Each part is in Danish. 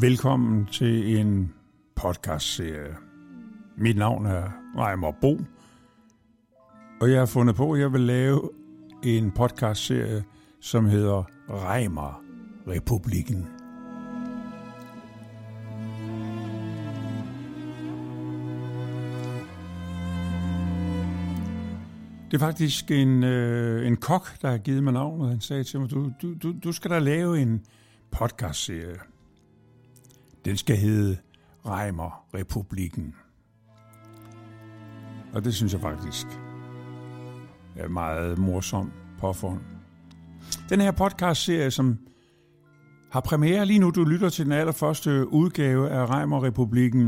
Velkommen til en podcastserie. Mit navn er Reimer-Bo, og jeg har fundet på, at jeg vil lave en podcastserie, som hedder Reimer-Republikken. Det er faktisk en kok, der har givet mig navnet. Han sagde til mig, du skal da lave en podcastserie. Den skal hedde Reimer-Republikken. Og det synes jeg faktisk er meget morsom påfund. Den her podcastserie, som har premiere lige nu, du lytter til den allerførste udgave af Reimer-Republikken.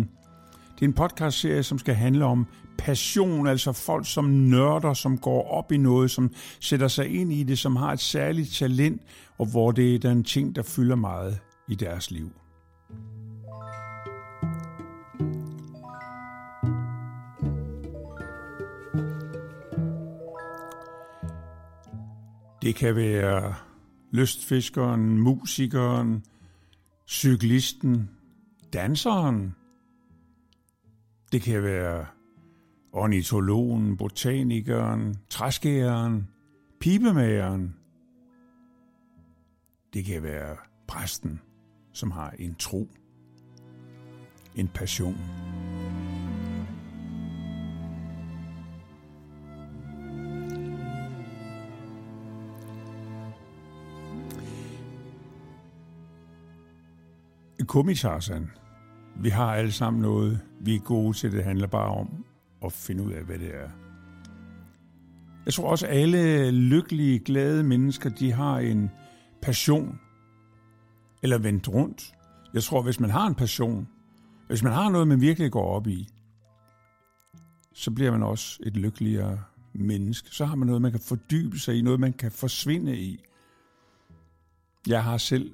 Det er en podcastserie, som skal handle om passion, altså folk som nørder, som går op i noget, som sætter sig ind i det, som har et særligt talent, og hvor det er den ting, der fylder meget i deres liv. Det kan være lystfiskeren, musikeren, cyklisten, danseren. Det kan være ornitologen, botanikeren, træskæreren, pibemageren. Det kan være præsten, som har en tro, en passion. Kumitarsan. Vi har alle sammen noget, vi er gode til. Det handler bare om at finde ud af, hvad det er. Jeg tror også, alle lykkelige, glade mennesker, de har en passion. Eller vendt rundt. Jeg tror, hvis man har en passion, hvis man har noget, man virkelig går op i, så bliver man også et lykkeligere menneske. Så har man noget, man kan fordybe sig i, noget, man kan forsvinde i. Jeg har selv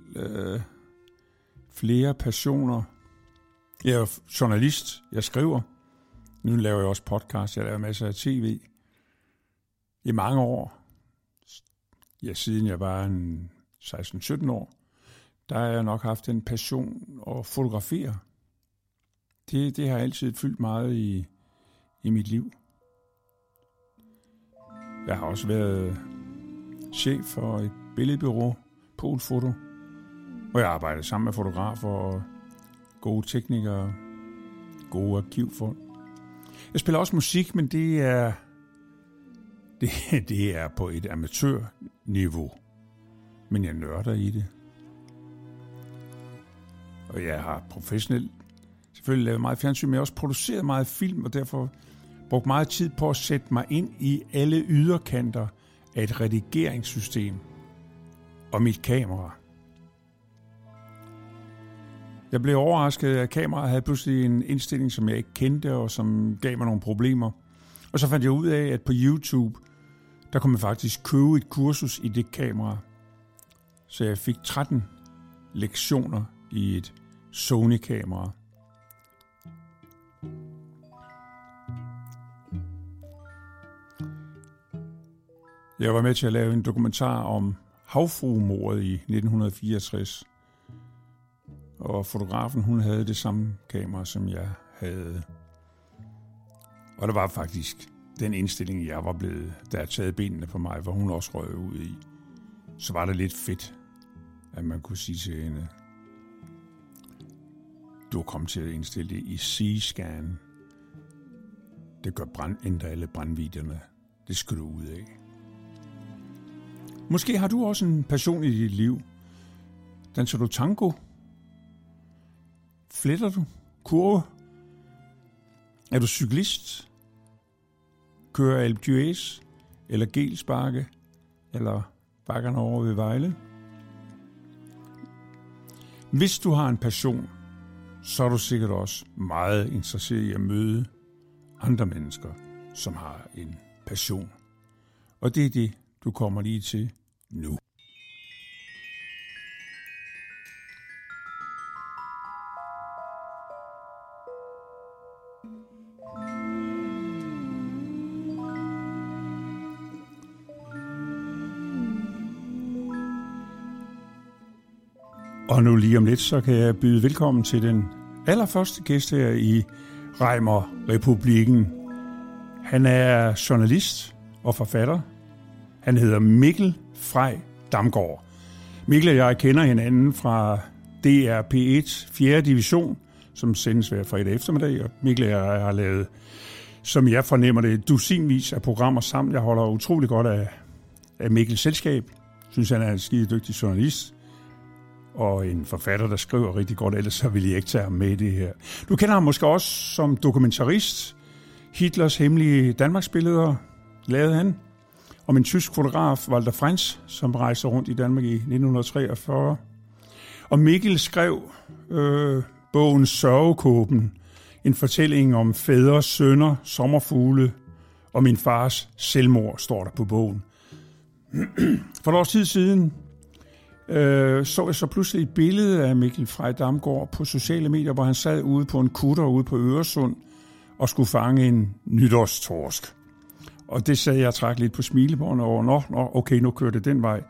flere passioner. Jeg er journalist, jeg skriver. Nu laver jeg også podcast, jeg laver masser af tv. I mange år, ja, siden jeg var 16-17 år, der har jeg nok haft en passion at fotografere. Det har altid fyldt meget i mit liv. Jeg har også været chef for et billedbureau, Polfoto. Og jeg arbejder sammen med fotografer og gode teknikere, gode arkivfolk. Jeg spiller også musik, men det er på et amatørniveau. Men jeg nørder i det. Og jeg har professionelt selvfølgelig lavet meget fjernsyn, men jeg har også produceret meget film, og derfor brugt meget tid på at sætte mig ind i alle yderkanter af et redigeringssystem og mit kamera. Jeg blev overrasket, at kameraet havde pludselig en indstilling, som jeg ikke kendte, og som gav mig nogle problemer. Og så fandt jeg ud af, at på YouTube, der kunne man faktisk købe et kursus i det kamera. Så jeg fik 13 lektioner i et Sony-kamera. Jeg var med til at lave en dokumentar om havfruemordet i 1964. Og fotografen, hun havde det samme kamera, som jeg havde. Og det var faktisk den indstilling, jeg var blevet, der havde taget benene på mig, hvor hun også røg ud i. Så var det lidt fedt, at man kunne sige til hende, du kom til at indstille det i C-scan. Det gør ændre alle brandviderne. Det skal du ud af. Måske har du også en passion i dit liv. Danser du tango? Fletter du? Kurve? Er du cyklist? Kører alpdues? Eller gelsparke? Eller bakkerne over ved Vejle? Hvis du har en passion, så er du sikkert også meget interesseret i at møde andre mennesker, som har en passion. Og det er det, du kommer lige til nu. Og nu lige om lidt, så kan jeg byde velkommen til den allerførste gæst her i Reimer-Republikken. Han er journalist og forfatter. Han hedder Mikkel Frey Damgaard. Mikkel og jeg kender hinanden fra DRP1, 4. division, som sendes hver fredag eftermiddag. Og Mikkel og jeg har lavet, som jeg fornemmer det, dusinvis af programmer sammen. Jeg holder utrolig godt af Mikkels selskab. Jeg synes, han er en skide dygtig journalist. Og en forfatter, der skriver rigtig godt, ellers så vil jeg ikke tage ham med i det her. Du kender ham måske også som dokumentarist. Hitlers hemmelige Danmarksbilleder lavede han. Om en tysk fotograf, Walter Franz, som rejste rundt i Danmark i 1943. Og Mikkel skrev bogen Sørgekåben. En fortælling om fædre, sønner, sommerfugle og min fars selvmord, står der på bogen. For et års tid siden så jeg så pludselig et billede af Mikkel Frey Damgaard på sociale medier, hvor han sad ude på en kutter ude på Øresund og skulle fange en nytårstorsk. Og det sagde jeg trak lidt på smilebåndet over, okay, nu kører det den vej.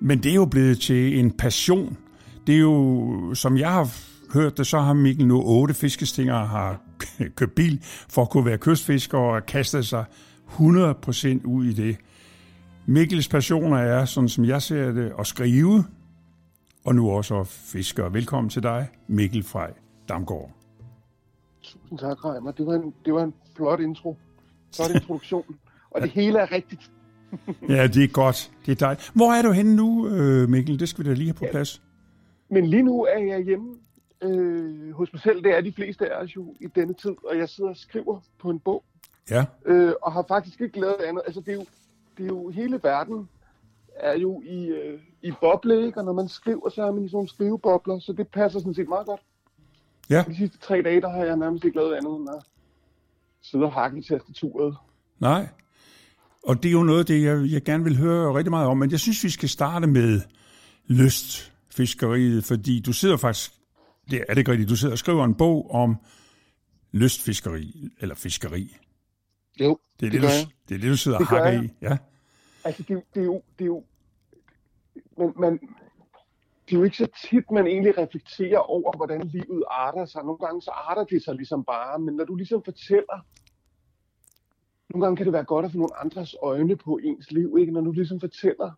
Men det er jo blevet til en passion. Det er jo, som jeg har hørt det, så har Mikkel nu 8 fiskestinger har købt bil for at kunne være kystfisker og kastet sig 100% ud i det. Mikkels passioner er, sådan som jeg ser det, at skrive, og nu også at fiske. Velkommen til dig, Mikkel Frey Damgaard. Tusind tak, Reimer. Det var en flot intro. Flot introduktion. Og det hele er rigtigt. Ja, det er godt. Det er dejligt. Hvor er du henne nu, Mikkel? Det skal vi da lige have på plads. Men lige nu er jeg hjemme hos mig selv. Det er de fleste af os jo i denne tid, og jeg sidder og skriver på en bog. Ja. Og har faktisk ikke lavet andet. Altså, det er jo hele verden er jo i boble, ikke? Og når man skriver, så er man i sådan nogle skrivebobler, så det passer sådan set meget godt. Ja. De sidste 3 dage, der har jeg nærmest ikke lavet andet end at sidde og hakke i tastaturet. Nej, og det er jo noget, det jeg gerne vil høre rigtig meget om, men jeg synes, vi skal starte med lystfiskeriet, fordi du sidder faktisk, det er det ikke rigtigt, du sidder og skriver en bog om lystfiskeri, eller fiskeri. Jo, det er det, du sidder og hakker i. Ja. Altså, det er jo... Det er jo ikke så tit, man egentlig reflekterer over, hvordan livet arter sig. Nogle gange så arter det sig ligesom bare, men når du ligesom fortæller... Nogle gange kan det være godt at få nogle andres øjne på ens liv, ikke? Når du ligesom fortæller,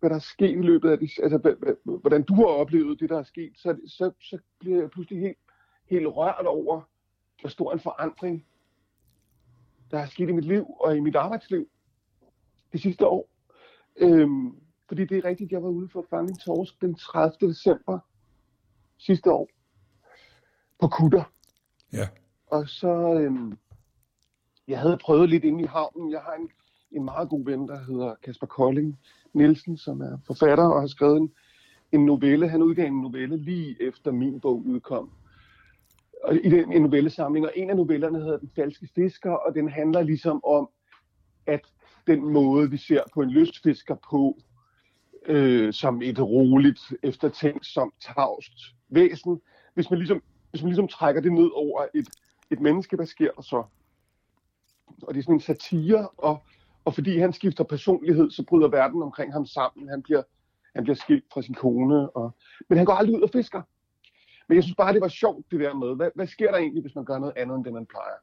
hvad der er sket i løbet af det... Altså, hvordan du har oplevet det, der er sket, så bliver jeg pludselig helt rørt over, hvor stor en forandring der er sket i mit liv og i mit arbejdsliv det sidste år. Fordi det er rigtigt, jeg var ude for at fange en torsk den 30. december sidste år på kutter. Ja. Og så, jeg havde prøvet lidt inde i havnen. Jeg har en meget god ven, der hedder Kasper Kolding Nielsen, som er forfatter og har skrevet en novelle. Han udgav en novelle lige efter min bog udkom. Og i den novellesamling, og en af novellerne hedder Den falske fisker, og den handler ligesom om, at den måde, vi ser på en lystfisker på, som et roligt, eftertænksomt, tavst væsen, hvis man ligesom trækker det ned over et menneske, hvad sker der så? Og det er sådan en satire, og fordi han skifter personlighed, så bryder verden omkring ham sammen. Han bliver skilt fra sin kone, men han går aldrig ud og fisker. Men jeg synes bare, det var sjovt, det der med, hvad sker der egentlig, hvis man gør noget andet, end det man plejer?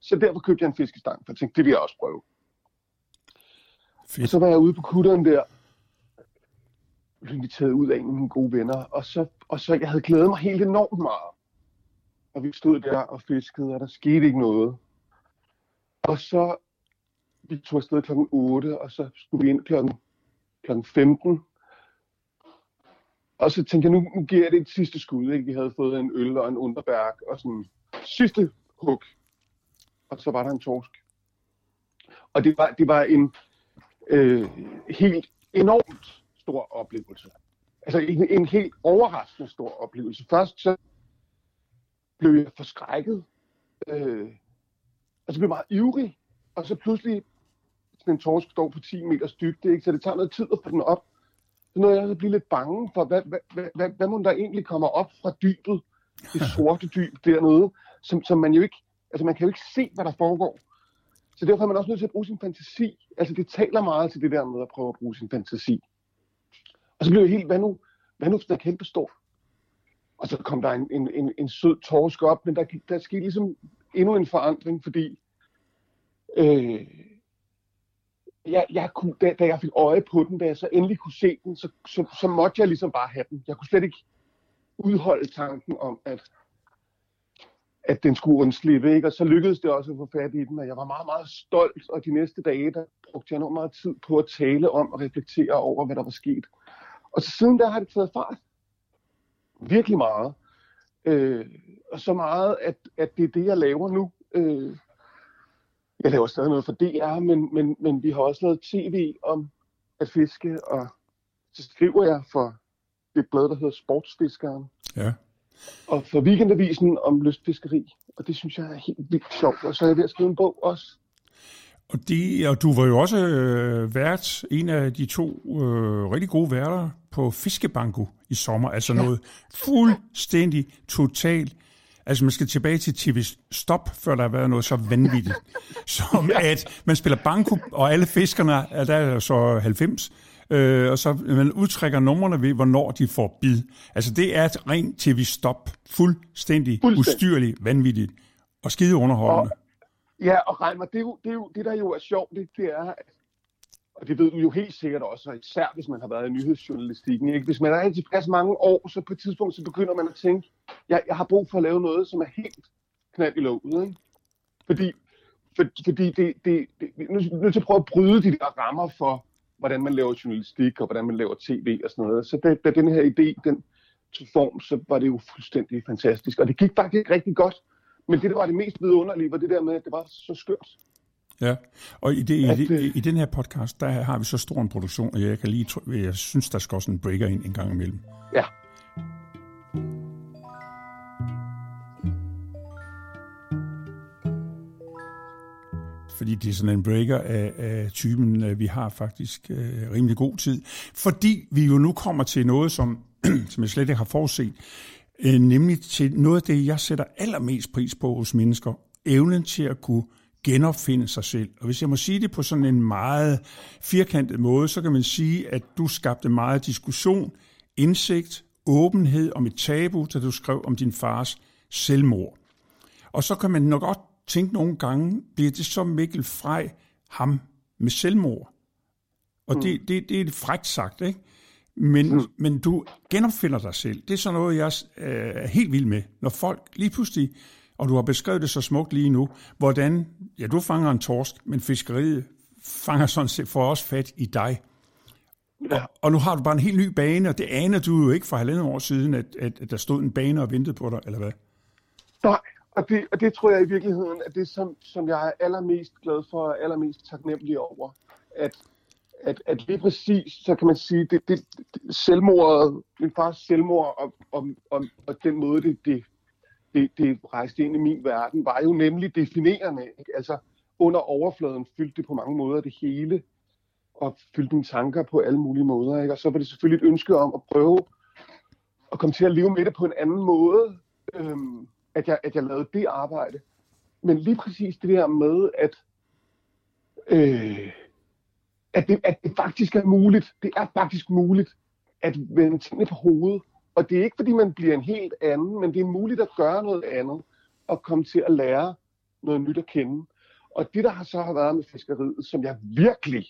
Så derfor købte jeg en fiskestang, for jeg tænkte, det vil jeg også prøve. Og så var jeg ude på kutteren der, blev inviteret ud af en af mine gode venner, og så jeg havde glædet mig helt enormt meget. Og vi stod der og fiskede, og der skete ikke noget. Og så, vi tog afsted klokken 8, og så skulle vi ind klokken 15. Og så tænkte jeg, nu giver jeg det et sidste skud, ikke? Vi havde fået en øl og en underbærk, og sådan sidste hug. Og så var der en torsk. Og det var en helt enormt stor oplevelse. Altså en helt overraskende stor oplevelse. Først så blev jeg forskrækket, og så blev jeg meget ivrig, og så pludselig, sådan en torsk står på 10 meters dybde, ikke? Så det tager noget tid at få den op. Så nåede jeg at blive lidt bange for, hvad må der egentlig komme op fra dybet, det sorte dyb dernede, som man jo ikke, altså man kan jo ikke se, hvad der foregår. Så derfor er man også nødt til at bruge sin fantasi. Altså det taler meget til det der med at prøve at bruge sin fantasi. Og så blev jeg helt, hvad nu der kæmpe står? Og så kom der en sød torsk op, men der skete ligesom endnu en forandring, fordi jeg kunne, da jeg fik øje på den, da jeg så endelig kunne se den, så måtte jeg ligesom bare have den. Jeg kunne slet ikke udholde tanken om, at den skulle undslippe, ikke? Og så lykkedes det også at få fat i den, og jeg var meget, meget stolt, og de næste dage, der brugte jeg enormt meget tid på at tale om og reflektere over, hvad der var sket. Og så siden der har det taget fart. Virkelig meget. Og så meget, at det er det, jeg laver nu. Jeg laver stadig noget for DR, men vi har også lavet tv om at fiske, og så skriver jeg for det blad, der hedder Sportsfiskeren. Ja. Og for Weekendavisen om lystfiskeri, og det synes jeg er helt vildt sjovt, og så er jeg ved at skrive en bog også. Og du var jo også vært, en af de to rigtig gode værter på Fiskebanku i sommer, altså noget fuldstændig totalt. Altså man skal tilbage til TV Stop, før der har været noget så vanvittigt, som at man spiller banko, og alle fiskerne, der er så 90, og så man udtrækker numrene ved, hvornår de får bid. Altså det er et rent TV Stop, fuldstændig. Ustyrligt, vanvittigt og skide underholdende. Ja, og Reimer, det der jo er sjovt, det er, og det ved du jo helt sikkert også, og især hvis man har været i nyhedsjournalistikken, ikke? Hvis man er tilpas mange år, så på et tidspunkt så begynder man at tænke, jeg har brug for at lave noget, som er helt knald i låget, ikke? Fordi det nu til at prøve at bryde de der rammer for, hvordan man laver journalistik, og hvordan man laver tv og sådan noget. Så da den her idé, den tog form, så var det jo fuldstændig fantastisk, og det gik faktisk rigtig godt. Men det, der var det mest vidunderlige, var det der med, at det var så skørt. Ja, og i den her podcast, der har vi så stor en produktion, og jeg synes, der skal også en breaker ind en gang imellem. Ja. Fordi det er sådan en breaker af typen, vi har faktisk rimelig god tid. Fordi vi jo nu kommer til noget, som jeg slet ikke har forudset, nemlig til noget af det, jeg sætter allermest pris på hos mennesker. Evnen til at kunne genopfinde sig selv. Og hvis jeg må sige det på sådan en meget firkantet måde, så kan man sige, at du skabte meget diskussion, indsigt, åbenhed om et tabu, da du skrev om din fars selvmord. Og så kan man nok godt tænke nogle gange, bliver det så Mikkel Frey, ham med selvmord? Og det er et frækt sagt, ikke? Men du genopfinder dig selv. Det er sådan noget, jeg er helt vild med. Når folk lige pludselig, og du har beskrevet det så smukt lige nu, hvordan, ja, du fanger en torsk, men fiskeriet fanger sådan set for også fat i dig. Ja. Og nu har du bare en helt ny bane, og det aner du jo ikke for 1,5 år siden, at der stod en bane og ventede på dig, eller hvad? Nej, og det tror jeg i virkeligheden, at det som jeg er allermest glad for, og allermest taknemmelig over, at lige præcis, så kan man sige, det selvmordet, min fars selvmord og den måde, det rejste ind i min verden, var jo nemlig definerende, ikke? Altså under overfladen fyldte det på mange måder det hele, og fyldte mine tanker på alle mulige måder, ikke? Og så var det selvfølgelig et ønske om at prøve at komme til at leve med det på en anden måde, at jeg lavede det arbejde. Men lige præcis det der med, at det faktisk er muligt. Det er faktisk muligt at vende tingene på hovedet. Og det er ikke, fordi man bliver en helt anden, men det er muligt at gøre noget andet og komme til at lære noget nyt at kende. Og det, der så har været med fiskeriet, som jeg virkelig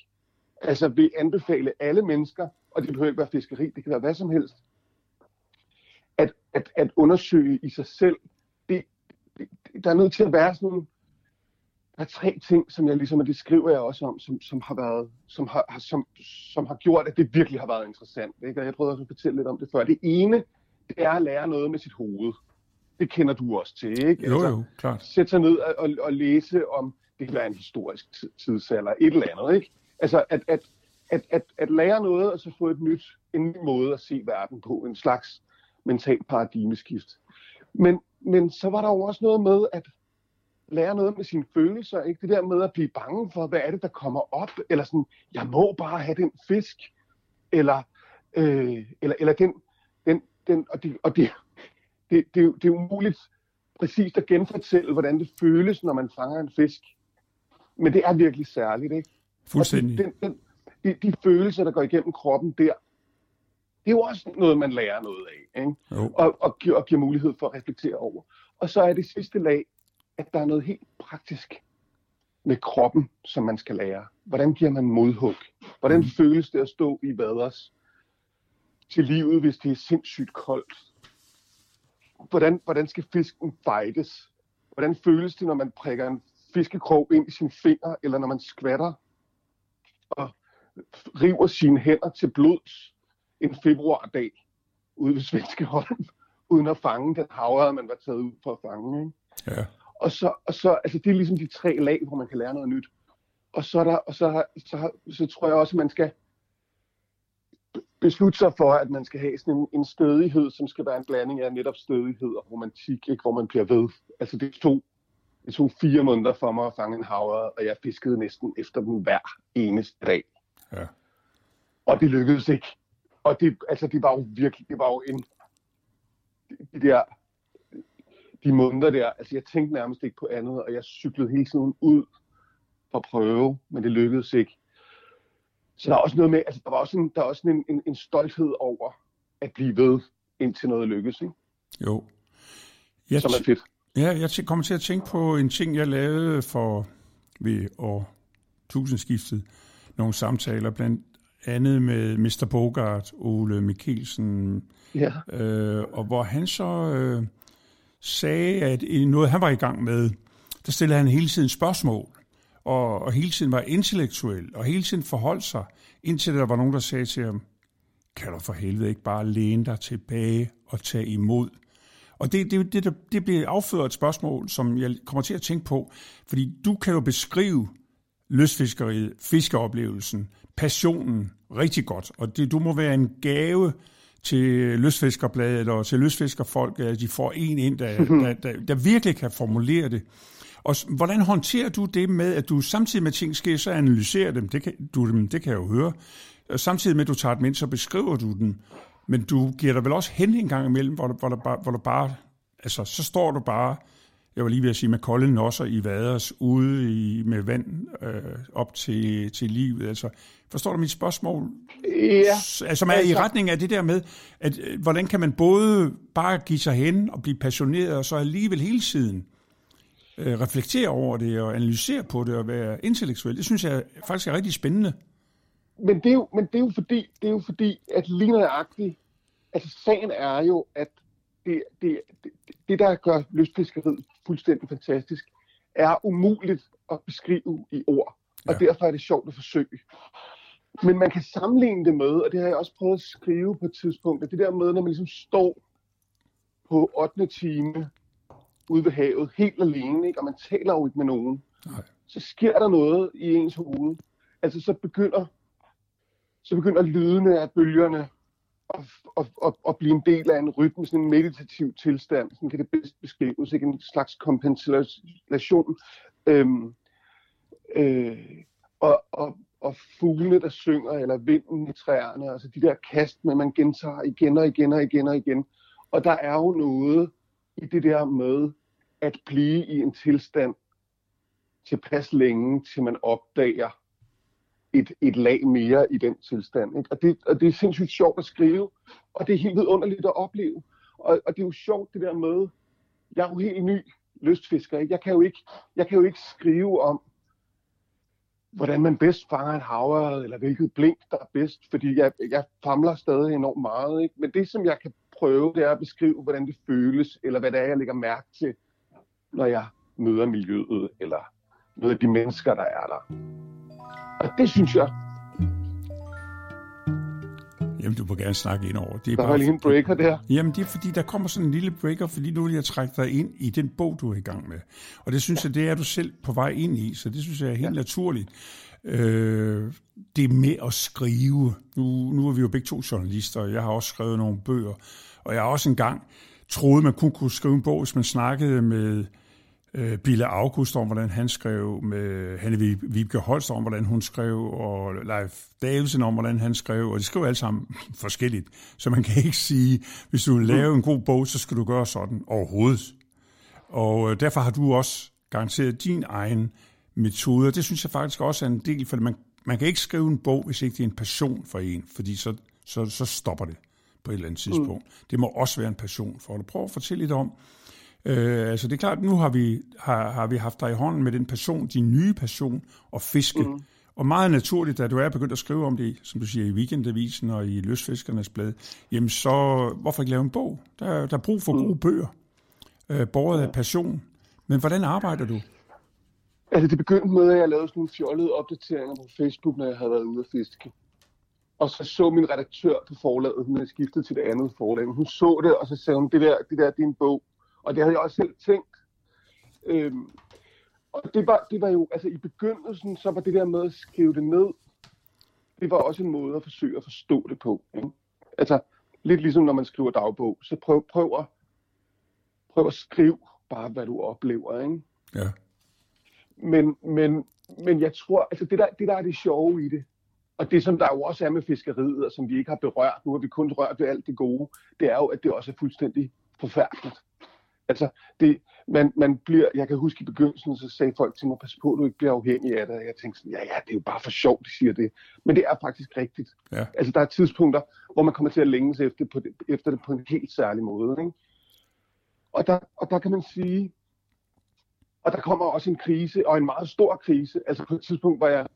vil anbefale alle mennesker, og det behøver ikke være fiskeri, det kan være hvad som helst, at undersøge i sig selv, der er nødt til at være sådan nogle, der er tre ting, som jeg og det skriver jeg også om, som har gjort, at det virkelig har været interessant. Ikke? Og jeg prøvede også at fortælle lidt om det før. Det ene, det er at lære noget med sit hoved. Det kender du også til, ikke? Jo, klart. Sæt sig ned og læse om, det kan være en historisk tidsalder, et eller andet, ikke? At lære noget, og så få en ny måde at se verden på, en slags mental paradigmeskift. Men så var der jo også noget med at lære noget med sine følelser, ikke? Det der med at blive bange for, hvad er det, der kommer op? Eller sådan, jeg må bare have den fisk, eller den det er umuligt præcist at genfortælle, hvordan det føles, når man fanger en fisk. Men det er virkelig særligt, ikke? Fuldstændig. De følelser, der går igennem kroppen der, det er jo også noget, man lærer noget af, ikke? Og giver mulighed for at reflektere over. Og så er det sidste lag, at der er noget helt praktisk med kroppen, som man skal lære. Hvordan giver man modhug? Hvordan føles det at stå i vaders til livet, hvis det er sindssygt koldt? Hvordan skal fisken fightes? Hvordan føles det, når man prikker en fiskekrog ind i sine fingre, eller når man skvatter og river sine hænder til blods en februardag ude ved Svenskeholm, uden at fange den havørred, man var taget ud for at fange, ikke? Ja. Og så det er ligesom de tre lag, hvor man kan lære noget nyt. Og så tror jeg også, at man skal beslutte sig for, at man skal have sådan en stødighed, som skal være en blanding af netop stødighed og romantik, ikke? Hvor man bliver ved. Altså det tog 4 måneder for mig at fange en havørred, og jeg fiskede næsten efter dem hver eneste dag. Ja. Og det lykkedes ikke. Og de måneder der, jeg tænkte nærmest ikke på andet, og jeg cyklede hele tiden ud for at prøve, men det lykkedes ikke. Så der er også noget med, der er også en stolthed over at blive ved, indtil noget lykkes, ikke? Jo. Som er fedt. Ja, jeg kommer til at tænke på en ting, jeg lavede ved årtusindskiftet, nogle samtaler blandt andet med Mr. Bogart, Ole Mikkelsen, ja. Og hvor han så sagde, at noget han var i gang med, der stillede han hele tiden spørgsmål, og hele tiden var intellektuel, og hele tiden forholdt sig, indtil der var nogen, der sagde til ham, kan du for helvede ikke bare læne dig tilbage og tage imod? Og det blev affødt et spørgsmål, som jeg kommer til at tænke på, fordi du kan jo beskrive lystfiskeriet, fiskeoplevelsen, passionen rigtig godt, og du må være en gave til Lystfiskerbladet og til lystfiskerfolk, at de får en ind, der virkelig kan formulere det. Og hvordan håndterer du det med, at du samtidig med ting sker, så analyserer dem, det kan jeg jo høre, og samtidig med, at du tager dem ind, så beskriver du dem, men du giver dig vel også hen en gang imellem, hvor du bare så står du bare, jeg var lige ved at sige, med kolde nosser i vaders, ude med vand op til livet. Altså, forstår du mit spørgsmål? Ja. Som er i retning af det der med, at hvordan kan man både bare give sig hen og blive passioneret, og så alligevel hele tiden reflektere over det og analysere på det og være intellektuel. Det synes jeg faktisk er rigtig spændende. Men det er jo, fordi, at lige nøjagtigt, sagen er jo, at det, der gør lystfiskeriet fuldstændig fantastisk, er umuligt at beskrive i ord, og derfor er det sjovt at forsøge. Men man kan sammenligne det med, og det har jeg også prøvet at skrive på et tidspunkt, at det der med, når man ligesom står på 8. time ude ved havet, helt alene, ikke? Og man taler jo ikke med nogen, så sker der noget i ens hoved. Så begynder lydene af bølgerne at blive en del af en rytme, sådan en meditativ tilstand, sådan kan det bedst beskrives, ikke? En slags kompensation. Og fuglene, der synger, eller vinden i træerne, altså de der kast, men man gentager igen og igen. Og der er jo noget i det der med at blive i en tilstand tilpas længe, til man opdager et lag mere i den tilstand, ikke? Og det er sindssygt sjovt at skrive, og det er helt vidunderligt at opleve. Og det er jo sjovt det der med, jeg er jo helt ny lystfisker. Ikke? Jeg kan jo ikke skrive om, hvordan man bedst fanger en havørred, eller hvilket blink, der er bedst, fordi jeg famler stadig enormt meget. Ikke? Men det, som jeg kan prøve, det er at beskrive, hvordan det føles, eller hvad det er, jeg lægger mærke til, når jeg møder miljøet, eller møder de mennesker, der er der. Og det synes jeg... Jamen, du må gerne snakke ind over. Det er der bare lige en breaker der. Jamen, det er fordi, der kommer sådan en lille breaker, fordi nu vil jeg trække dig ind i den bog, du er i gang med. Og det synes jeg, det er du selv på vej ind i, så det synes jeg er helt naturligt. Det med at skrive. Nu er vi jo begge to journalister, og jeg har også skrevet nogle bøger. Og jeg har også engang troet, man kunne skrive en bog, hvis man snakkede med Bille August om, hvordan han skrev, med Hanne Vibke Holst om, hvordan hun skrev, og Leif Davidsen om, hvordan han skrev, og de skrev alle sammen forskelligt. Så man kan ikke sige, hvis du vil lave en god bog, så skal du gøre sådan overhovedet. Og derfor har du også garanteret din egen metode, og det synes jeg faktisk også er en del, for man kan ikke skrive en bog, hvis ikke det er en passion for en, fordi så stopper det på et eller andet tidspunkt. Det må også være en passion for dig. Prøv at fortælle lidt om, altså det er klart, nu har vi haft dig i hånden med den passion, din nye passion at fiske. Og meget naturligt, da du er begyndt at skrive om det, som du siger, i Weekendavisen og i Lystfiskernes blad, jamen så, hvorfor ikke lave en bog? Der er brug for gode bøger, båret af passion. Men hvordan arbejder du? Altså det begyndte med, at jeg lavede sådan nogle fjollede opdateringer på Facebook, når jeg havde været ude at fiske. Og så min redaktør på forlaget, hun havde skiftet til det andet forlag. Hun så det, og så sagde hun, det der det er en bog. Og det havde jeg også selv tænkt. Og det var jo, altså i begyndelsen, så var det der med at skrive det ned, det var også en måde at forsøge at forstå det på. Ikke? Altså, lidt ligesom når man skriver dagbog, så prøv at skrive bare, hvad du oplever. Ikke? Ja. Men jeg tror, altså det der er det sjove i det, og det som der jo også er med fiskeriet, og som vi ikke har berørt, nu har vi kun rørt ved alt det gode, det er jo, at det også er fuldstændig forfærdeligt. Altså, man bliver, jeg kan huske i begyndelsen, så sagde folk til mig, pas på, du ikke bliver afhængig af det. Og jeg tænkte sådan, ja, det er jo bare for sjovt, de siger det. Men det er faktisk rigtigt. Ja. Altså, der er tidspunkter, hvor man kommer til at længes efter det på en helt særlig måde. Ikke? Og der kan man sige, og der kommer også en krise, og en meget stor krise. Altså, på et tidspunkt var jeg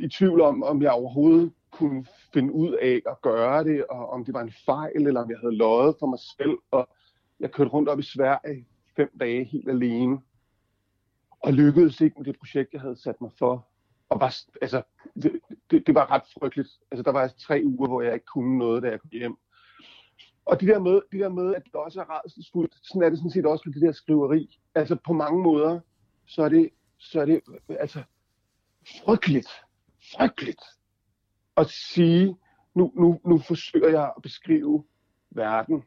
i tvivl om jeg overhovedet kunne finde ud af at gøre det, og om det var en fejl, eller om jeg havde løjet for mig selv, og jeg kørte rundt op i Sverige 5 dage helt alene, og lykkedes ikke med det projekt, jeg havde sat mig for. Og var, altså, det var ret frygteligt. Altså, der var 3 uger, hvor jeg ikke kunne noget, da jeg kom hjem. Og det der med at det også er rædselsfuldt, sådan er det sådan set også med det der skriveri. Altså, på mange måder, så er det altså frygteligt at sige, nu forsøger jeg at beskrive verden,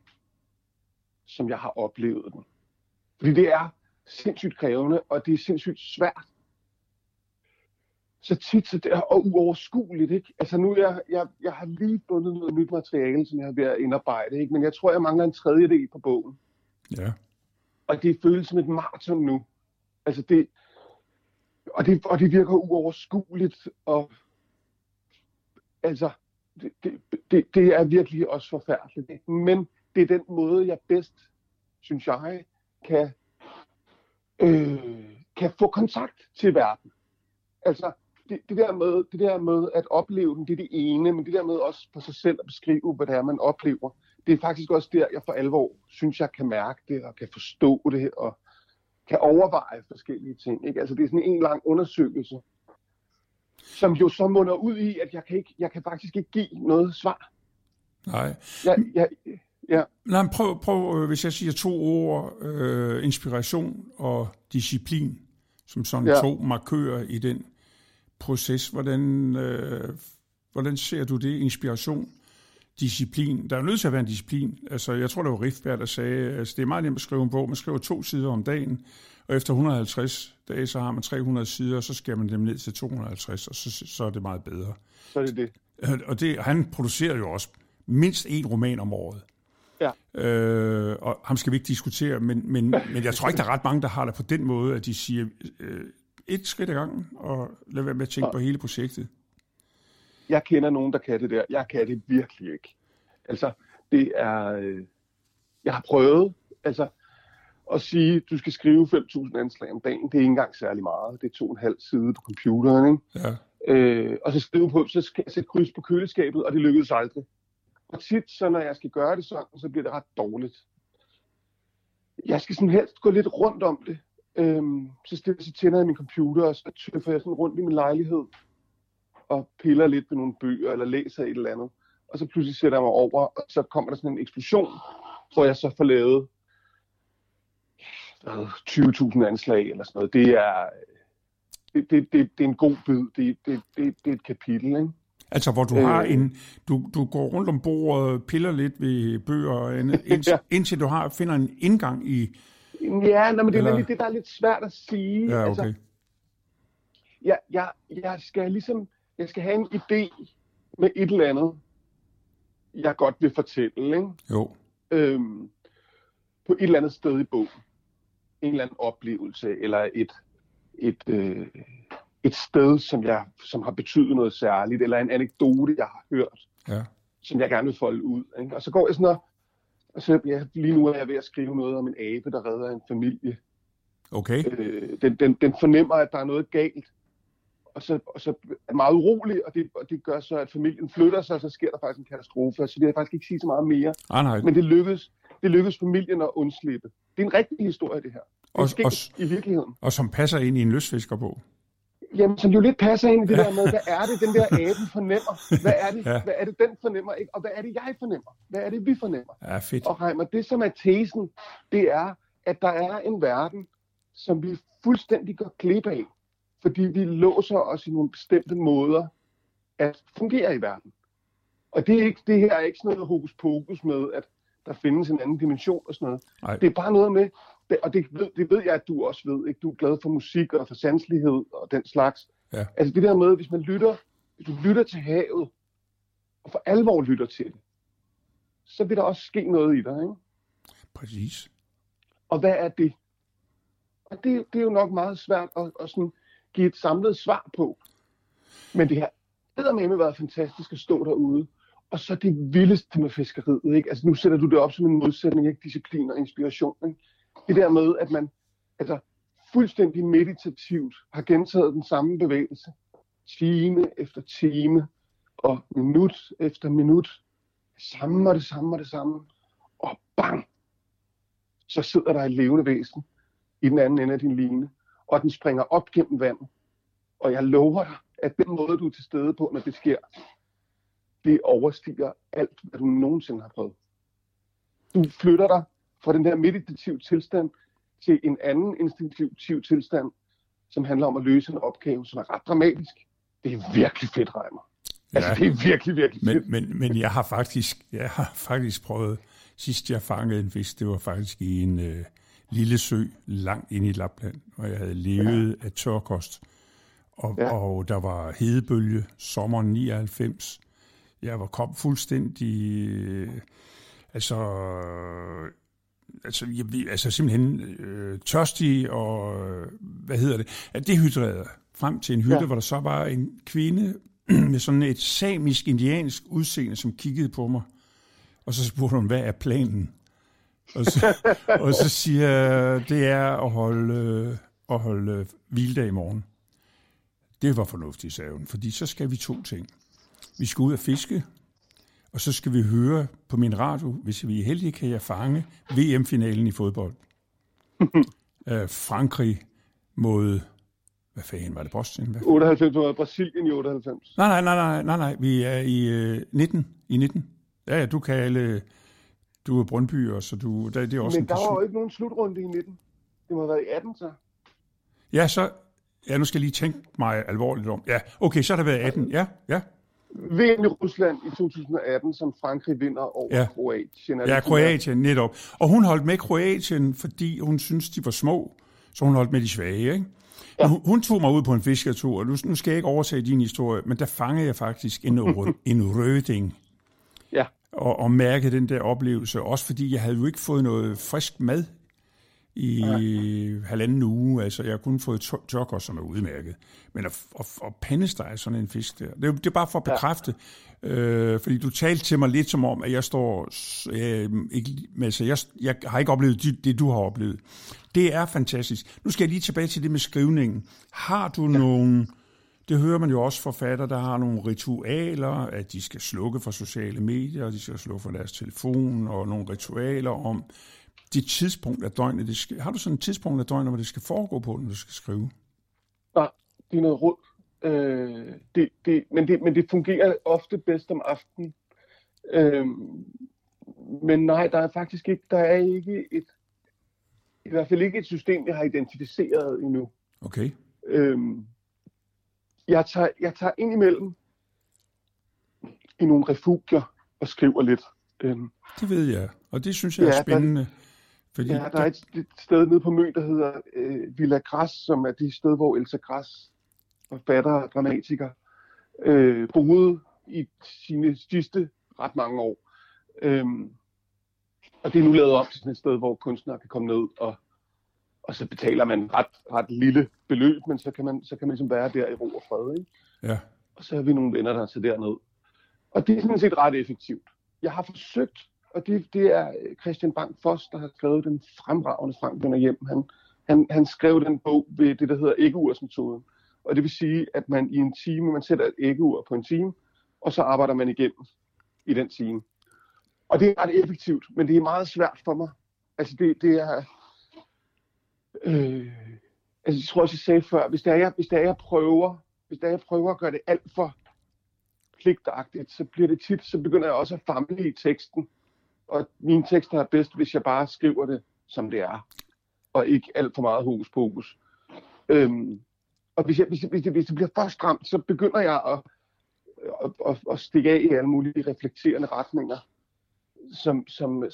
som jeg har oplevet den. Fordi det er sindssygt krævende, og det er sindssygt svært. Så tit så det er uoverskueligt, ikke? Altså nu, jeg har lige bundet noget nyt materiale, som jeg har ved at indarbejde, ikke? Men jeg tror, jeg mangler en 3/4 på bogen. Ja. Og det føles som et maraton nu. Altså det virker uoverskueligt, og altså, det er virkelig også forfærdeligt, ikke? Men det er den måde, jeg bedst, synes jeg, kan få kontakt til verden. Altså, det der med at opleve den, det er det ene, men det der med også for sig selv at beskrive, hvad det er, man oplever, det er faktisk også der, jeg for alvor synes, jeg kan mærke det, og kan forstå det, og kan overveje forskellige ting. Ikke? Altså, det er sådan en lang undersøgelse, som jo så munder ud i, at jeg kan faktisk ikke give noget svar. Nej. Ja. Nej, men prøv, hvis jeg siger 2 ord, inspiration og disciplin, som sådan 2 markører i den proces. Hvordan ser du det? Inspiration, disciplin. Der er jo nødt til at være en disciplin. Altså, jeg tror, det var Riffberg, der sagde, altså, det er meget nemt at skrive en bog. Man skriver 2 sider om dagen, og efter 150 dage, så har man 300 sider, og så skærer man dem ned til 250, og så er det meget bedre. Så er det det. Og han producerer jo også mindst 1 roman om året. Ja. Og ham skal vi ikke diskutere, men jeg tror ikke, der er ret mange, der har det på den måde, at de siger 1 skridt ad gangen, og lad være med at tænke på hele projektet. Jeg kender nogen, der kan det der. Jeg kan det virkelig ikke. Altså, det er... jeg har prøvet, altså... og sige, du skal skrive 5.000 anslag om dagen. Det er ikke engang særlig meget. Det er 2,5 sider på computeren, ikke? Ja. Og så skrive på, så skal jeg sætte kryds på køleskabet, og det lykkedes aldrig. Og tit, så når jeg skal gøre det sådan, så bliver det ret dårligt. Jeg skal sådan helst gå lidt rundt om det. Så stiller jeg tænder i min computer, og så tøffer jeg sådan rundt i min lejlighed, og piller lidt ved nogle bøger, eller læser et eller andet. Og så pludselig sætter jeg mig over, og så kommer der sådan en eksplosion, hvor jeg så får lavet 20.000 anslag, eller sådan noget. Det er en god bid. Det er et kapitel, ikke? Altså, hvor du har du går rundt om bordet, piller lidt ved bøger og andet, indtil du finder en indgang i... Ja, men det er lidt det, der er lidt svært at sige. Ja, okay. Altså, jeg skal have en idé med et eller andet, jeg godt vil fortælle, ikke? Jo. På et eller andet sted i bogen. En eller anden oplevelse, eller et sted, som har betydet noget særligt, eller en anekdote, jeg har hørt, som jeg gerne vil folde ud. Ikke? Og så går jeg sådan lige nu er jeg ved at skrive noget om en abe, der redder en familie. Okay. Den fornemmer, at der er noget galt, og så er meget urolig, og det gør så, at familien flytter sig, og så sker der faktisk en katastrofe, så det vil jeg faktisk ikke sige så meget mere. Ah, nej. Men det lykkedes familien at undslippe. Det er en rigtig historie, det her. I virkeligheden. Og som passer ind i en lystfiskerbog. Jamen, som jo lidt passer ind i det der med, hvad er det, den der aben fornemmer? Hvad er det, hvad er det den fornemmer? Ikke? Og hvad er det, jeg fornemmer? Hvad er det, vi fornemmer? Ja, fedt. Og Reimer, det som er tesen, det er, at der er en verden, som vi fuldstændig går klip af, fordi vi låser os i nogle bestemte måder at fungere i verden. Og det her er ikke sådan noget hokus pokus med, at der findes en anden dimension og sådan noget. Ej. Det er bare noget med... Og det ved jeg, at du også ved, ikke? Du er glad for musik og for sanselighed og den slags. Ja. Altså det der med, hvis du lytter til havet, og for alvor lytter til det, så vil der også ske noget i dig, ikke? Præcis. Og hvad er det? Og det er jo nok meget svært at sådan give et samlet svar på. Men det har eddermame været fantastisk at stå derude. Og så det vildeste med fiskeriet, ikke? Altså nu sætter du det op som en modsætning, ikke? Disciplin og inspiration, ikke? Det der med, at man altså, fuldstændig meditativt har gentaget den samme bevægelse time efter time og minut efter minut. Det samme. Og bang! Så sidder der et levende væsen i den anden ende af din line, og den springer op gennem vandet. Og jeg lover dig, at den måde, du er til stede på, når det sker, det overstiger alt, hvad du nogensinde har prøvet. Du flytter dig fra den der meditative tilstand til en anden instinktiv tilstand, som handler om at løse en opgave, som er ret dramatisk. Det er virkelig fedt, Reimer. Altså, det er virkelig, virkelig fedt. Men jeg har faktisk prøvet, sidst jeg fangede en fisk, det var faktisk i en lille sø langt inde i Lapland, og jeg havde levet af tørkost, og der var hedebølge, sommeren 99. Jeg var kommet fuldstændig... Altså simpelthen tørstig og, at det hydrerede frem til en hytte, hvor der så var en kvinde med sådan et samisk-indiansk udseende, som kiggede på mig, og så spurgte hun, hvad er planen? Og så siger jeg, det er at holde hviledag i morgen. Det var fornuftigt, sagde hun, fordi så skal vi 2 ting. Vi skal ud og fiske, og så skal vi høre på min radio, hvis vi er heldige, kan jeg fange VM-finalen i fodbold. Frankrig mod... Hvad fanden var det? Bosnien? 98 var Brasilien i 98. Nej. Vi er i 19. I 19. Ja, du kan alle... Du er Brøndbyer, så du... Det er også. Men der var jo ikke nogen slutrunde i 19. Det må have været i 18, så. Ja, så... Ja, nu skal jeg lige tænke mig alvorligt om. Ja, okay, så har der været 18. Ja. VM i Rusland i 2018, som Frankrig vinder over Kroatien. Ja, Kroatien, netop. Og hun holdt med Kroatien, fordi hun syntes, de var små, så hun holdt med de svage, ikke? Ja. Hun tog mig ud på en fisketur, og nu skal jeg ikke overtage din historie, men der fangede jeg faktisk en røding. Ja. Og mærkede den der oplevelse, også fordi jeg havde jo ikke fået noget frisk mad i halvanden uge. Altså, jeg har kun fået tokker, som er udmærket. Men at pandestege sådan en fisk der, det er bare for at bekræfte, fordi du talte til mig lidt som om, at jeg står... Jeg har ikke oplevet det, du har oplevet. Det er fantastisk. Nu skal jeg lige tilbage til det med skrivningen. Har du nogle... Det hører man jo også forfatter, der har nogle ritualer, at de skal slukke for sociale medier, og de skal slukke for deres telefon, og nogle ritualer om det tidspunkt af døgnet. Det skal, har du sådan et tidspunkt af døgnet, hvor det skal foregå på, når du skal skrive? Nej, det er noget rundt. Men det fungerer ofte bedst om aftenen. Men nej, der er faktisk ikke, i hvert fald ikke et system, jeg har identificeret endnu. Okay. Jeg tager indimellem i nogle refugier og skriver lidt. Det ved jeg, og det synes jeg er spændende. Der er et sted nede på Møn, der hedder Villa Gras, som er det sted, hvor Elsa Gras, forfatter og dramatiker, boede i sine sidste ret mange år. Og det er nu lavet op til sådan et sted, hvor kunstnere kan komme ned og så betaler man et ret lille beløb, men så kan man ligesom være der i ro og fred, ikke? Ja. Og så har vi nogle venner, der tager derned. Og det er sådan set ret effektivt. Jeg har forsøgt, og det er Christian Bang Foss, der har skrevet den fremragende Frank hjem. Han skrev den bog ved det, der hedder æggeursmetoden. Og det vil sige, at man i en time, man sætter et æggeur på en time, og så arbejder man igennem i den time. Og det er ret effektivt, men det er meget svært for mig. Altså det er... jeg tror også, jeg sagde før, hvis jeg prøver at gøre det alt for pligtagtigt, så bliver det tit, så begynder jeg også at famle i teksten. Og mine tekster er bedst, hvis jeg bare skriver det, som det er. Og ikke alt for meget hus på hus. Og hvis det bliver for stramt, så begynder jeg at stikke af i alle mulige reflekterende retninger,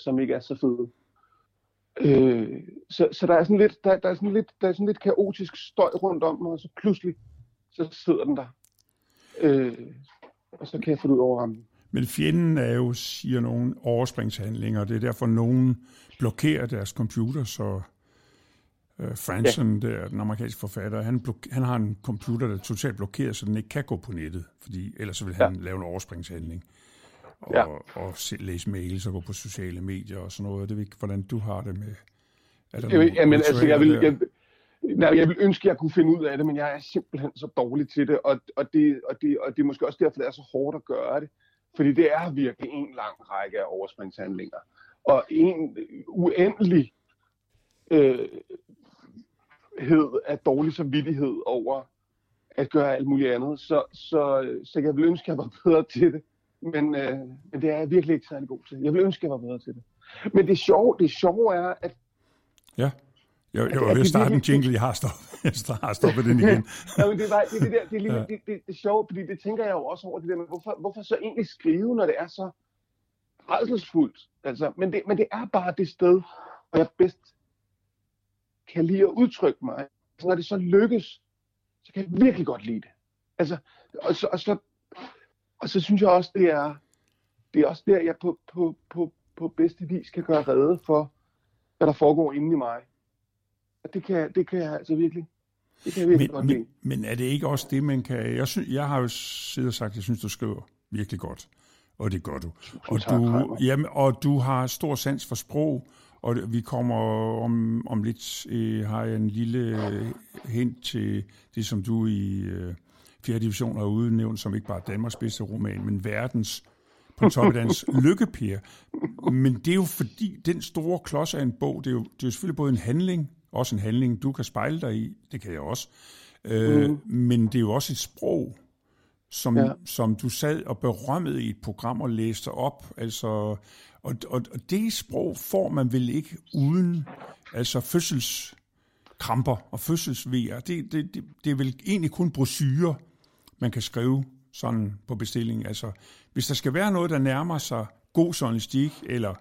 som ikke er så fede. Så der er sådan lidt, der er sådan lidt kaotisk støj rundt om mig, og så pludselig så sidder den der, og så kan jeg få det ud over ham. Men fjenden er jo, siger nogen, overspringshandlinger, og det er derfor nogen blokerer deres computer, så Franzen, der, den amerikanske forfatter, han har en computer, der totalt blokerer, så den ikke kan gå på nettet, fordi ellers vil han lave en overspringshandling. Og læse mails og gå på sociale medier og sådan noget. Det ved ikke, hvordan du har det med... Jeg vil ønske, at jeg kunne finde ud af det, men jeg er simpelthen så dårlig til det. Og det er måske også derfor, det er så hårdt at gøre det. Fordi det er virkelig en lang række af overspringshandlinger. Og en uendelig af dårlig samvittighed over at gøre alt muligt andet. Så jeg vil ønske, at jeg var bedre til det. Men det er jeg virkelig ikke særlig god til. Jeg vil ønske, at jeg var bedre til det. Men det sjove er, at... Ja, jeg var ved at starte en jingle, jeg har stoppet den igen. Ja, men det er sjovt, fordi det tænker jeg jo også over det der, men hvorfor så egentlig skrive, når det er så rædselsfuldt? Altså, men det er bare det sted, hvor jeg bedst kan lide at udtrykke mig. Så når det så lykkes, så kan jeg virkelig godt lide det. Altså, og så synes jeg også, det er også der, jeg på bedste vis kan gøre rede for, hvad der foregår inde i mig. Og det kan jeg altså virkelig. Det kan jeg virkelig godt lide. Men er det ikke også det, man kan... Jeg har jo siddet og sagt, at jeg synes, du skriver virkelig godt. Og det gør du. Og du har stor sans for sprog. Og vi kommer om lidt... har jeg en lille hint til det, som du i... 4. division har udnævnt som ikke bare Danmarks bedste roman, men verdens Pontoppidans Lykke-Per. Men det er jo fordi, den store klods af en bog, det er jo selvfølgelig både en handling, også en handling, du kan spejle dig i, det kan jeg også, men det er jo også et sprog, som du sad og berømmede i et program og læste op, altså, og det sprog får man vel ikke uden altså fødselskramper og fødselsvejer. Det er vel egentlig kun brosyrer, man kan skrive sådan på bestilling. Altså, hvis der skal være noget, der nærmer sig god journalistik eller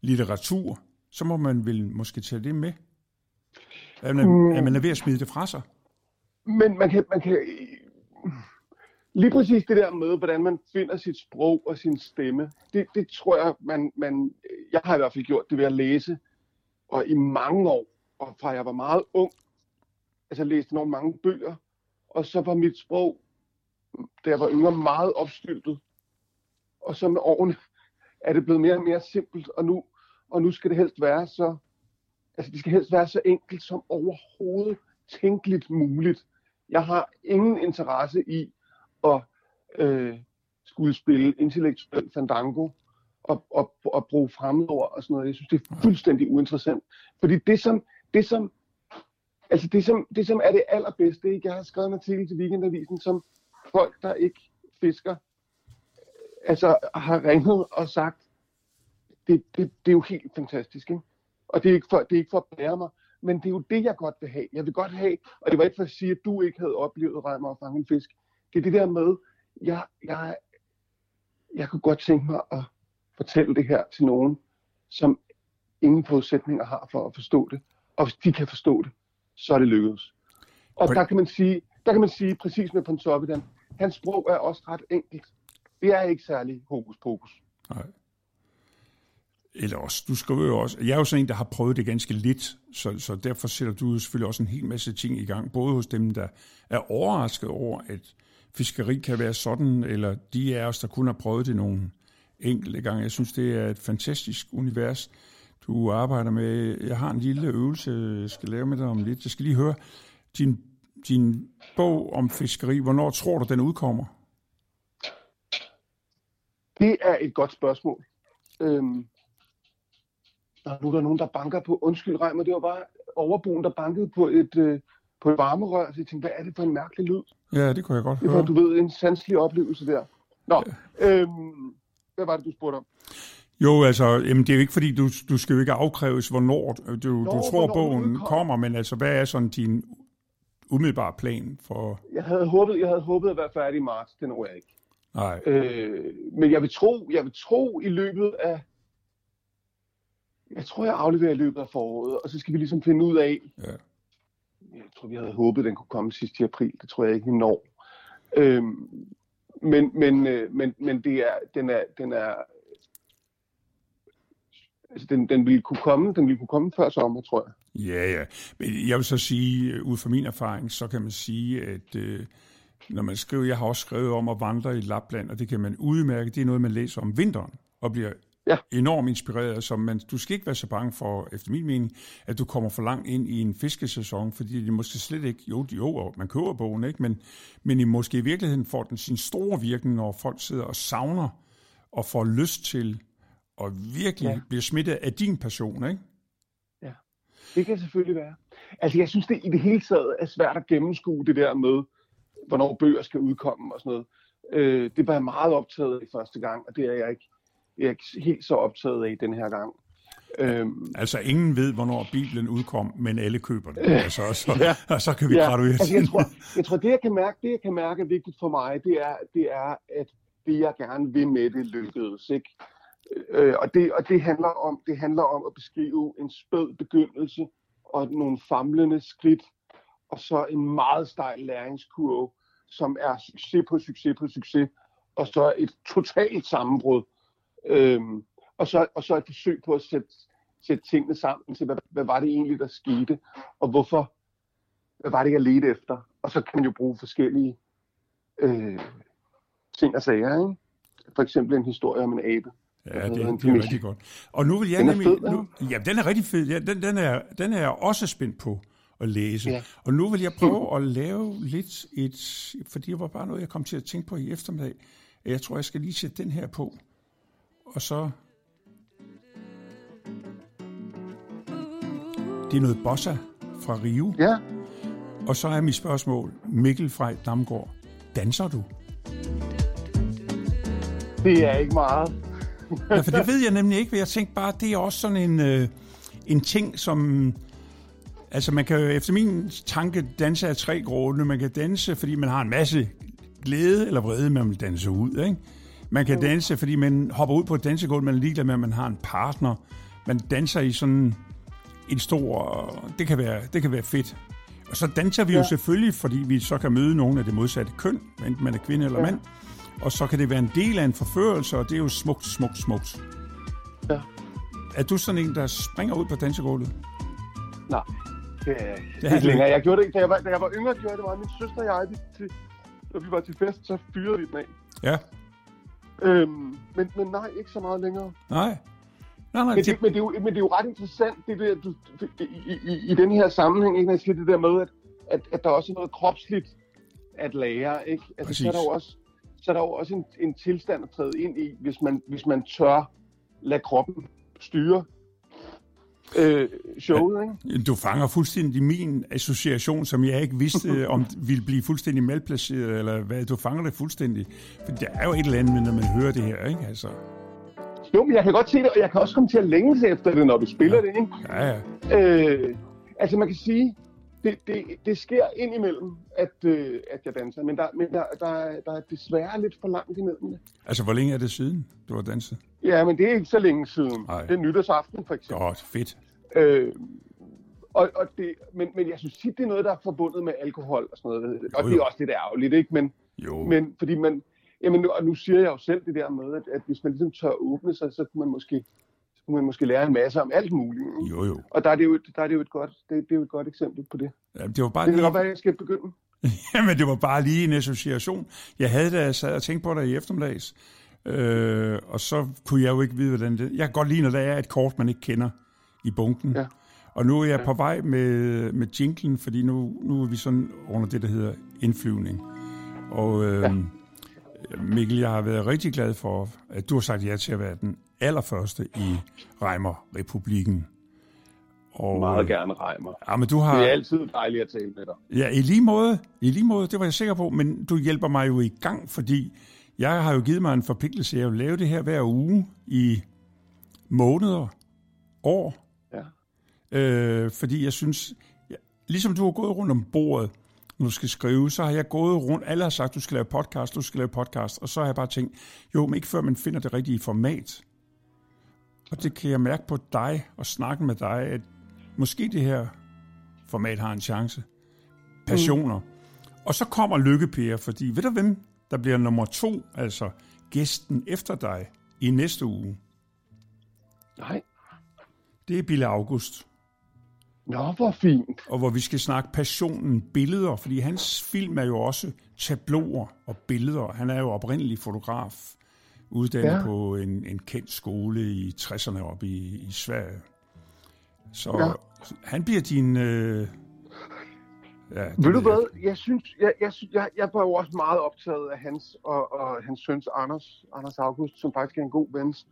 litteratur, så må man vel måske tage det med. Er man ved at smide det fra sig? Men man kan... Lige præcis det der med, hvordan man finder sit sprog og sin stemme, det tror jeg, man... Jeg har i hvert fald gjort det ved at læse, og i mange år og fra jeg var meget ung, altså læste enormt mange bøger, og så var mit sprog, da jeg var yngre, meget opstyltet. Og så med årene er det blevet mere og mere simpelt, og nu skal det helst være så, altså det skal helst være så enkelt som overhovedet tænkeligt muligt. Jeg har ingen interesse i at skulle spille intellektuel fandango og bruge fremmedord og sådan noget. Jeg synes, det er fuldstændig uinteressant. Fordi det som er det allerbedste, det er, jeg har skrevet en artikel til Weekendavisen, som folk, der ikke fisker, altså har ringet og sagt, det er jo helt fantastisk, ikke? Og det er ikke for at blære mig, men det er jo det, jeg godt vil have. Jeg vil godt have, og det var ikke for at sige, at du ikke havde oplevet Reimer og fange en fisk. Det er det der med, jeg kunne godt tænke mig at fortælle det her til nogen, som ingen forudsætninger har for at forstå det. Og hvis de kan forstå det, så er det lykkedes. Og der kan man sige præcis med Pontoppidan, hans sprog er også ret enkelt. Det er ikke særlig hokus pokus. Nej. Eller også, du skriver jo også, jeg er jo sådan en, der har prøvet det ganske lidt, så derfor sætter du selvfølgelig også en hel masse ting i gang, både hos dem, der er overrasket over, at fiskeri kan være sådan, eller de af os, der kun har prøvet det nogle enkelte gange. Jeg synes, det er et fantastisk univers, du arbejder med. Jeg har en lille øvelse, jeg skal lave med dig om lidt. Jeg skal lige høre din bog om fiskeri. Hvornår tror du, den udkommer? Det er et godt spørgsmål. Nu er der nogen, der banker på. Undskyld, Reimer, det var bare overboen, der bankede på et varmerør. Så jeg tænkte, hvad er det for en mærkelig lyd? Ja, det kunne jeg godt høre. Det var, du ved, en sanselig oplevelse der. Nå, ja. Hvad var det, du spurgte om? Jo, altså, jamen, det er jo ikke, fordi du skal jo ikke afkræves, hvornår du tror, hvornår bogen kommer, men altså, hvad er sådan din umiddelbare plan for... Jeg havde håbet at være færdig i marts, det når jeg ikke. Nej. Men jeg vil tro i løbet af... Jeg tror, jeg afleverer i løbet af foråret, og så skal vi ligesom finde ud af... Ja. Jeg tror, vi havde håbet, den kunne komme sidst i april. Det tror jeg ikke, vi når. Men det er... Den er altså, den ville kunne komme før sommer, tror jeg. Ja, ja. Men jeg vil så sige, ud fra min erfaring, så kan man sige, at når man skriver... Jeg har også skrevet om at vandre i Lapland, og det kan man udmærke. Det er noget, man læser om vinteren og bliver... Ja. Enormt inspireret, du skal ikke være så bange for, efter min mening, at du kommer for langt ind i en fiskesæson, fordi de måske slet ikke, man køber bogen, ikke? Men måske i virkeligheden får den sin store virkning, når folk sidder og savner og får lyst til at virkelig blive smittet af din passion, ikke? Ja, det kan selvfølgelig være. Altså jeg synes, det i det hele taget er svært at gennemskue det der med, hvornår bøger skal udkomme og sådan noget. Det var jeg meget optaget i første gang, og det er jeg ikke. Jeg er ikke helt så optaget af den her gang. Altså ingen ved, hvornår Bibelen udkom, men alle køber den. Og så kan vi graduere til. Altså, jeg tror, det jeg kan mærke er vigtigt for mig, det er at det, jeg gerne vil med det, lykkedes. Ikke? Og det handler om at beskrive en spød begyndelse og nogle famlende skridt, og så en meget stejl læringskurve, som er succes på succes, og så et totalt sammenbrud. Og så et forsøg på at sætte tingene sammen til, hvad var det egentlig, der skete, og hvorfor, hvad var det, jeg ledte efter? Og så kan man jo bruge forskellige ting og sager, ikke? For eksempel en historie om en abe. Ja, det er rigtig godt. Og nu vil jeg den er rigtig fed. Ja, den er jeg også spændt på at læse. Ja. Og nu vil jeg prøve at lave lidt fordi det var bare noget, jeg kom til at tænke på i eftermiddag. Jeg tror, jeg skal lige sætte den her på. Og så... Det er noget bossa fra Rio. Ja. Og så er mit spørgsmål, Mikkel Frey Damgaard, danser du? Det er ikke meget. Ja, for det ved jeg nemlig ikke, for jeg tænkte bare, det er også sådan en ting, som... Altså man kan efter min tanke danse af tre grunde. Man kan danse, fordi man har en masse glæde eller vrede, man vil danse ud, ikke? Man kan danse, fordi man hopper ud på et dansegulv, man er ligeglad med, at man har en partner. Man danser i sådan en stor... Det kan være fedt. Og så danser vi jo selvfølgelig, fordi vi så kan møde nogen af det modsatte køn, enten man er kvinde eller mand. Og så kan det være en del af en forførelse, og det er jo smukt. Ja. Er du sådan en, der springer ud på dansegulvet? Nej, ikke længere. Jeg gjorde det ikke. Da jeg var yngre, gjorde jeg det meget. Min søster og jeg, når vi var til fest, så fyrede vi den af. Ja. Men nej, ikke så meget længere. Nej. Men det er jo ret interessant, det der, i den her sammenhæng, ikke, når jeg siger det der med, at der også er noget kropsligt at lære, ikke? Altså, så er der jo også en tilstand at træde ind i, hvis man tør lade kroppen styre showet, ikke? Du fanger fuldstændig min association, som jeg ikke vidste, om ville blive fuldstændig malplaceret, eller hvad, du fanger det fuldstændig. For der er jo et eller andet, når man hører det her, ikke? Altså... Jo, men jeg kan godt se det, og jeg kan også komme til at længes efter det, når du spiller det, ikke? Ja, ja. Altså, man kan sige, det sker indimellem, at jeg danser, men der er desværre lidt for langt imellem det. Altså, hvor længe er det siden, du har danset? Ja, men det er ikke så længe siden. Ej. Det er nytårsaften, for eksempel. Godt, fedt. Men jeg synes tit, det er noget, der er forbundet med alkohol og sådan noget. Og det er også lidt ærgerligt, ikke? Men fordi man... Jamen, og nu siger jeg jo selv det der med, at hvis man ligesom tør åbne sig, så kunne man måske lære en masse om alt muligt. Jo. Og der er det jo et godt eksempel på det. Jamen, det var bare det kan godt være, at jeg skal begynde. Jamen, det var bare lige en association. Jeg havde da sad og tænkte på dig i eftermiddags, og så kunne jeg jo ikke vide, hvordan det... Jeg kan godt lide, når der er et kort, man ikke kender i bunken. Ja. Og nu er jeg på vej med jinglen, fordi nu er vi sådan under det, der hedder indflyvning. Og... Mikkel, jeg har været rigtig glad for, at du har sagt ja til at være den allerførste i Reimer-Republikken. Og meget gerne Reimer. Ja, men du har... Det er altid dejligt at tale med dig. Ja, i lige måde, det var jeg sikker på, men du hjælper mig jo i gang, fordi jeg har jo givet mig en forpligtelse, at jeg vil lave det her hver uge i måneder, år. Ja. Fordi jeg synes, ligesom du har gået rundt om bordet, når du skal skrive, så har jeg gået rundt, alle har sagt, du skal lave podcast, og så har jeg bare tænkt, jo, men ikke før man finder det rigtige format. Og det kan jeg mærke på dig, og snakken med dig, at måske det her format har en chance. Passioner. Og så kommer Lykke-Per, fordi ved du hvem, der bliver nummer 2, altså gæsten efter dig, i næste uge? Nej. Det er Bille August. Nå, hvor fint. Og hvor vi skal snakke passionen billeder, fordi hans film er jo også tabloer og billeder. Han er jo oprindelig fotograf, uddannet på en kendt skole i 60'erne oppe i Sverige. Så han bliver din... Ved du hvad? Jeg var jo også meget optaget af hans og hans søns Anders August, som faktisk er en god vens,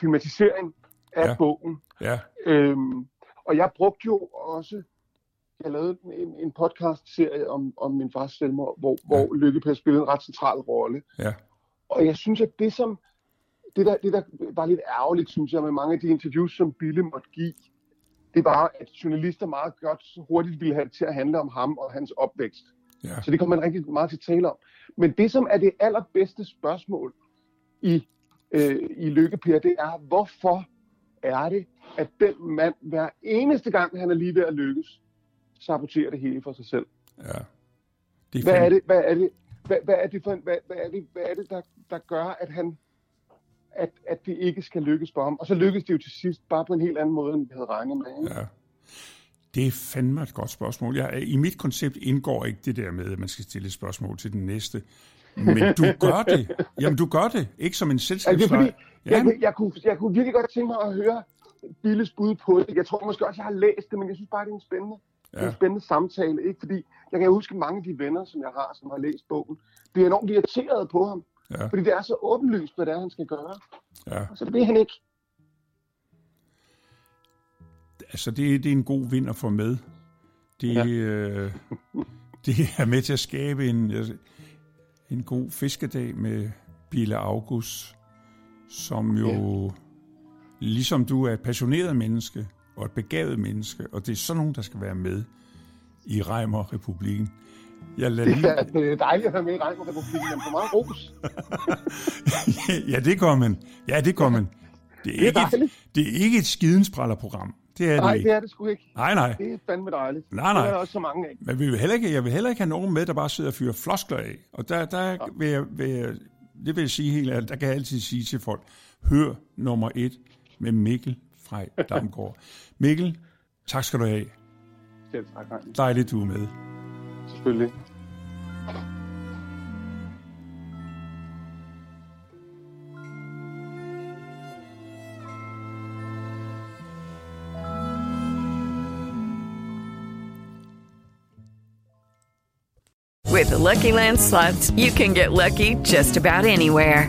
filmatisering af bogen. Ja. Og jeg brugte jo også, jeg lavede en podcast-serie om min fars selvmord, hvor Lykke-Per spillede en ret central rolle. Ja. Og jeg synes, at det der var lidt ærgerligt, synes jeg, med mange af de interviews, som Bille måtte give, det var, at journalister meget godt hurtigt ville have det til at handle om ham og hans opvækst. Ja. Så det kom man rigtig meget til tale om. Men det, som er det allerbedste spørgsmål i Lykke-Per, det er, hvorfor er det, at den mand, hver eneste gang, han er lige ved at lykkes, saboterer det hele for sig selv? Ja. Hvad er det, der gør, at det ikke skal lykkes for ham? Og så lykkes det jo til sidst, bare på en helt anden måde, end vi havde regnet med. Ja. Det er fandme et godt spørgsmål. I mit koncept indgår ikke det der med, at man skal stille et spørgsmål til den næste. Men du gør det. Jamen, du gør det. Ikke som en selskabsleje. Altså, jeg kunne virkelig godt tænke mig at høre Billes bud på det. Jeg tror måske også, jeg har læst det, men jeg synes bare, det er en spændende samtale. Ikke? Fordi jeg kan huske mange af de venner, som jeg har, som har læst bogen, bliver enormt irriteret på ham. Ja. Fordi det er så åbenlyst, hvad det er, han skal gøre. Ja. Og så vil han ikke. Altså, det er en god vind at få med. Det er med til at skabe en god fiskedag med Bille August, som jo, ligesom du er et passioneret menneske og et begavet menneske, og det er sådan nogen, der skal være med i Reimer-Republikken. Det er dejligt at være med i Reimer-Republikken, men for meget ros. Ja, det kommer man. Det er ikke et skidensprællerprogram. Det er det sgu ikke. Nej. Det er fandme dejligt. Nej. Det er der også så mange af. Men jeg vil heller ikke have nogen med, der bare sidder og fyrer floskler af. Og der vil jeg sige helt ærligt, der kan jeg altid sige til folk, hør nummer 1 med Mikkel Frey Damgaard. Mikkel, tak skal du have. Selv tak, Heine. Dejligt, du er med. Selvfølgelig. With the Lucky Land Slots, you can get lucky just about anywhere.